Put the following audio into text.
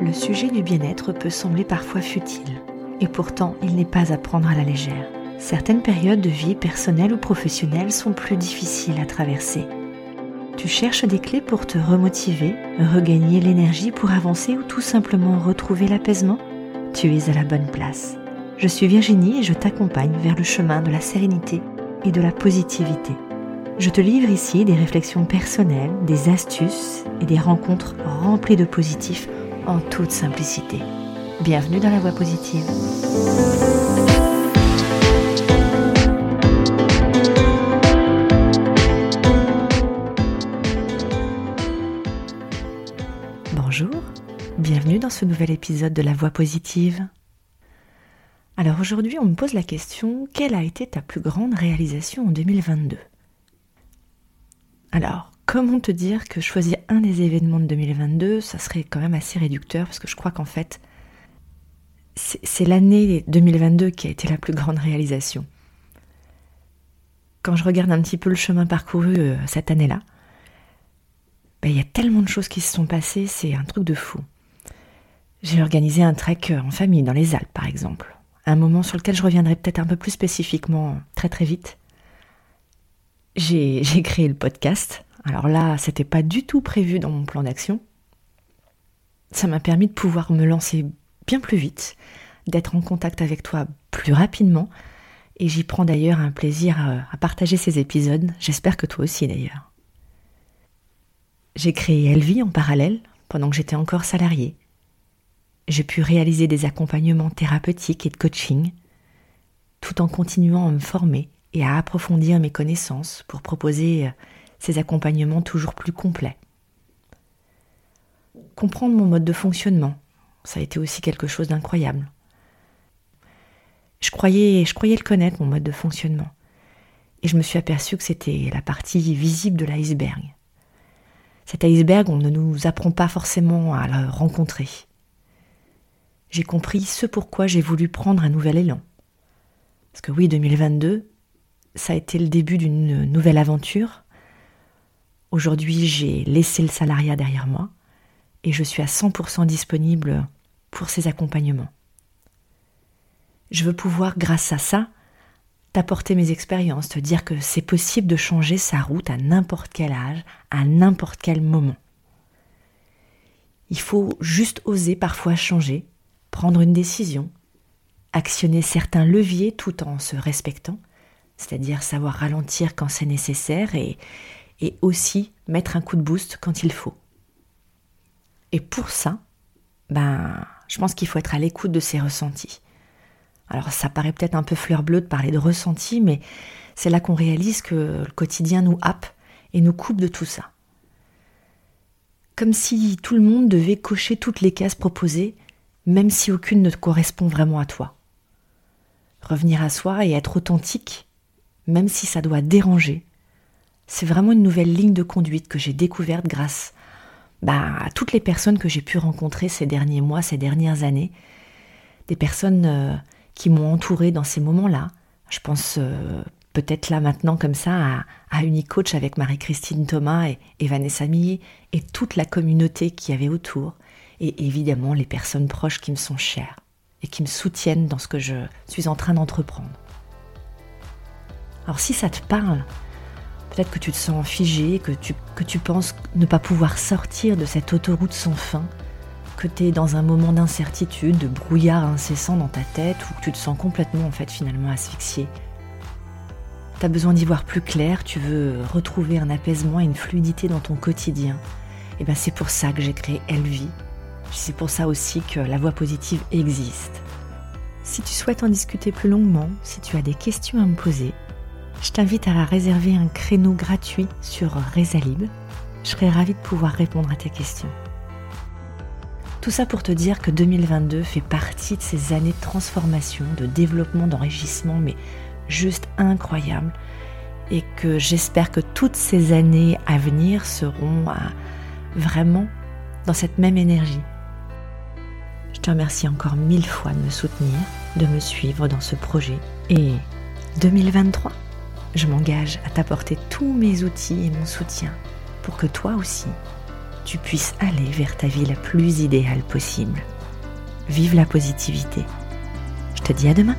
Le sujet du bien-être peut sembler parfois futile, et pourtant il n'est pas à prendre à la légère. Certaines périodes de vie personnelle ou professionnelle sont plus difficiles à traverser. Tu cherches des clés pour te remotiver, regagner l'énergie pour avancer ou tout simplement retrouver l'apaisement ? Tu es à la bonne place. Je suis Virginie et je t'accompagne vers le chemin de la sérénité et de la positivité. Je te livre ici des réflexions personnelles, des astuces et des rencontres remplies de positifs en toute simplicité. Bienvenue dans La Voix Positive. Bonjour, bienvenue dans ce nouvel épisode de La Voix Positive. Alors aujourd'hui, on me pose la question, quelle a été ta plus grande réalisation en 2022 ? Alors, comment te dire que choisir un des événements de 2022, ça serait quand même assez réducteur, parce que je crois qu'en fait, c'est l'année 2022 qui a été la plus grande réalisation. Quand je regarde un petit peu le chemin parcouru cette année-là, il y a tellement de choses qui se sont passées, c'est un truc de fou. J'ai organisé un trek en famille dans les Alpes par exemple, un moment sur lequel je reviendrai peut-être un peu plus spécifiquement très très vite. J'ai créé le podcast, alors là c'était pas du tout prévu dans mon plan d'action. Ça m'a permis de pouvoir me lancer bien plus vite, d'être en contact avec toi plus rapidement, et j'y prends d'ailleurs un plaisir à partager ces épisodes, j'espère que toi aussi d'ailleurs. J'ai créé Elvie en parallèle, pendant que j'étais encore salariée. J'ai pu réaliser des accompagnements thérapeutiques et de coaching, tout en continuant à me former et à approfondir mes connaissances pour proposer ces accompagnements toujours plus complets. Comprendre mon mode de fonctionnement, ça a été aussi quelque chose d'incroyable. Je croyais le connaître, mon mode de fonctionnement, et je me suis aperçue que c'était la partie visible de l'iceberg. Cet iceberg, on ne nous apprend pas forcément à le rencontrer. J'ai compris ce pourquoi j'ai voulu prendre un nouvel élan. Parce que oui, 2022, ça a été le début d'une nouvelle aventure. Aujourd'hui, j'ai laissé le salariat derrière moi et je suis à 100% disponible pour ces accompagnements. Je veux pouvoir, grâce à ça, t'apporter mes expériences, te dire que c'est possible de changer sa route à n'importe quel âge, à n'importe quel moment. Il faut juste oser parfois changer, prendre une décision, actionner certains leviers tout en se respectant, c'est-à-dire savoir ralentir quand c'est nécessaire et aussi mettre un coup de boost quand il faut. Et pour ça, je pense qu'il faut être à l'écoute de ses ressentis. Alors ça paraît peut-être un peu fleur bleue de parler de ressenti, mais c'est là qu'on réalise que le quotidien nous happe et nous coupe de tout ça. Comme si tout le monde devait cocher toutes les cases proposées, même si aucune ne te correspond vraiment à toi. Revenir à soi et être authentique, même si ça doit déranger, c'est vraiment une nouvelle ligne de conduite que j'ai découverte grâce à toutes les personnes que j'ai pu rencontrer ces derniers mois, ces dernières années, des personnes qui m'ont entourée dans ces moments-là. Je pense peut-être là maintenant comme ça à Unicoach avec Marie-Christine Thomas et Vanessa Millier et toute la communauté qu'il y avait autour et évidemment les personnes proches qui me sont chères et qui me soutiennent dans ce que je suis en train d'entreprendre. Alors si ça te parle, peut-être que tu te sens figé, que tu penses ne pas pouvoir sortir de cette autoroute sans fin, que tu es dans un moment d'incertitude, de brouillard incessant dans ta tête, ou que tu te sens complètement finalement asphyxié. Tu as besoin d'y voir plus clair, tu veux retrouver un apaisement et une fluidité dans ton quotidien. Et c'est pour ça que j'ai créé Elvie. C'est pour ça aussi que La Voix Positive existe. Si tu souhaites en discuter plus longuement, si tu as des questions à me poser, je t'invite à réserver un créneau gratuit sur Resalib. Je serai ravie de pouvoir répondre à tes questions. Tout ça pour te dire que 2022 fait partie de ces années de transformation, de développement, d'enrichissement, mais juste incroyable. Et que j'espère que toutes ces années à venir seront vraiment dans cette même énergie. Je te remercie encore 1000 fois de me soutenir, de me suivre dans ce projet. Et 2023, je m'engage à t'apporter tous mes outils et mon soutien pour que toi aussi, tu puisses aller vers ta vie la plus idéale possible. Vive la positivité. Je te dis à demain.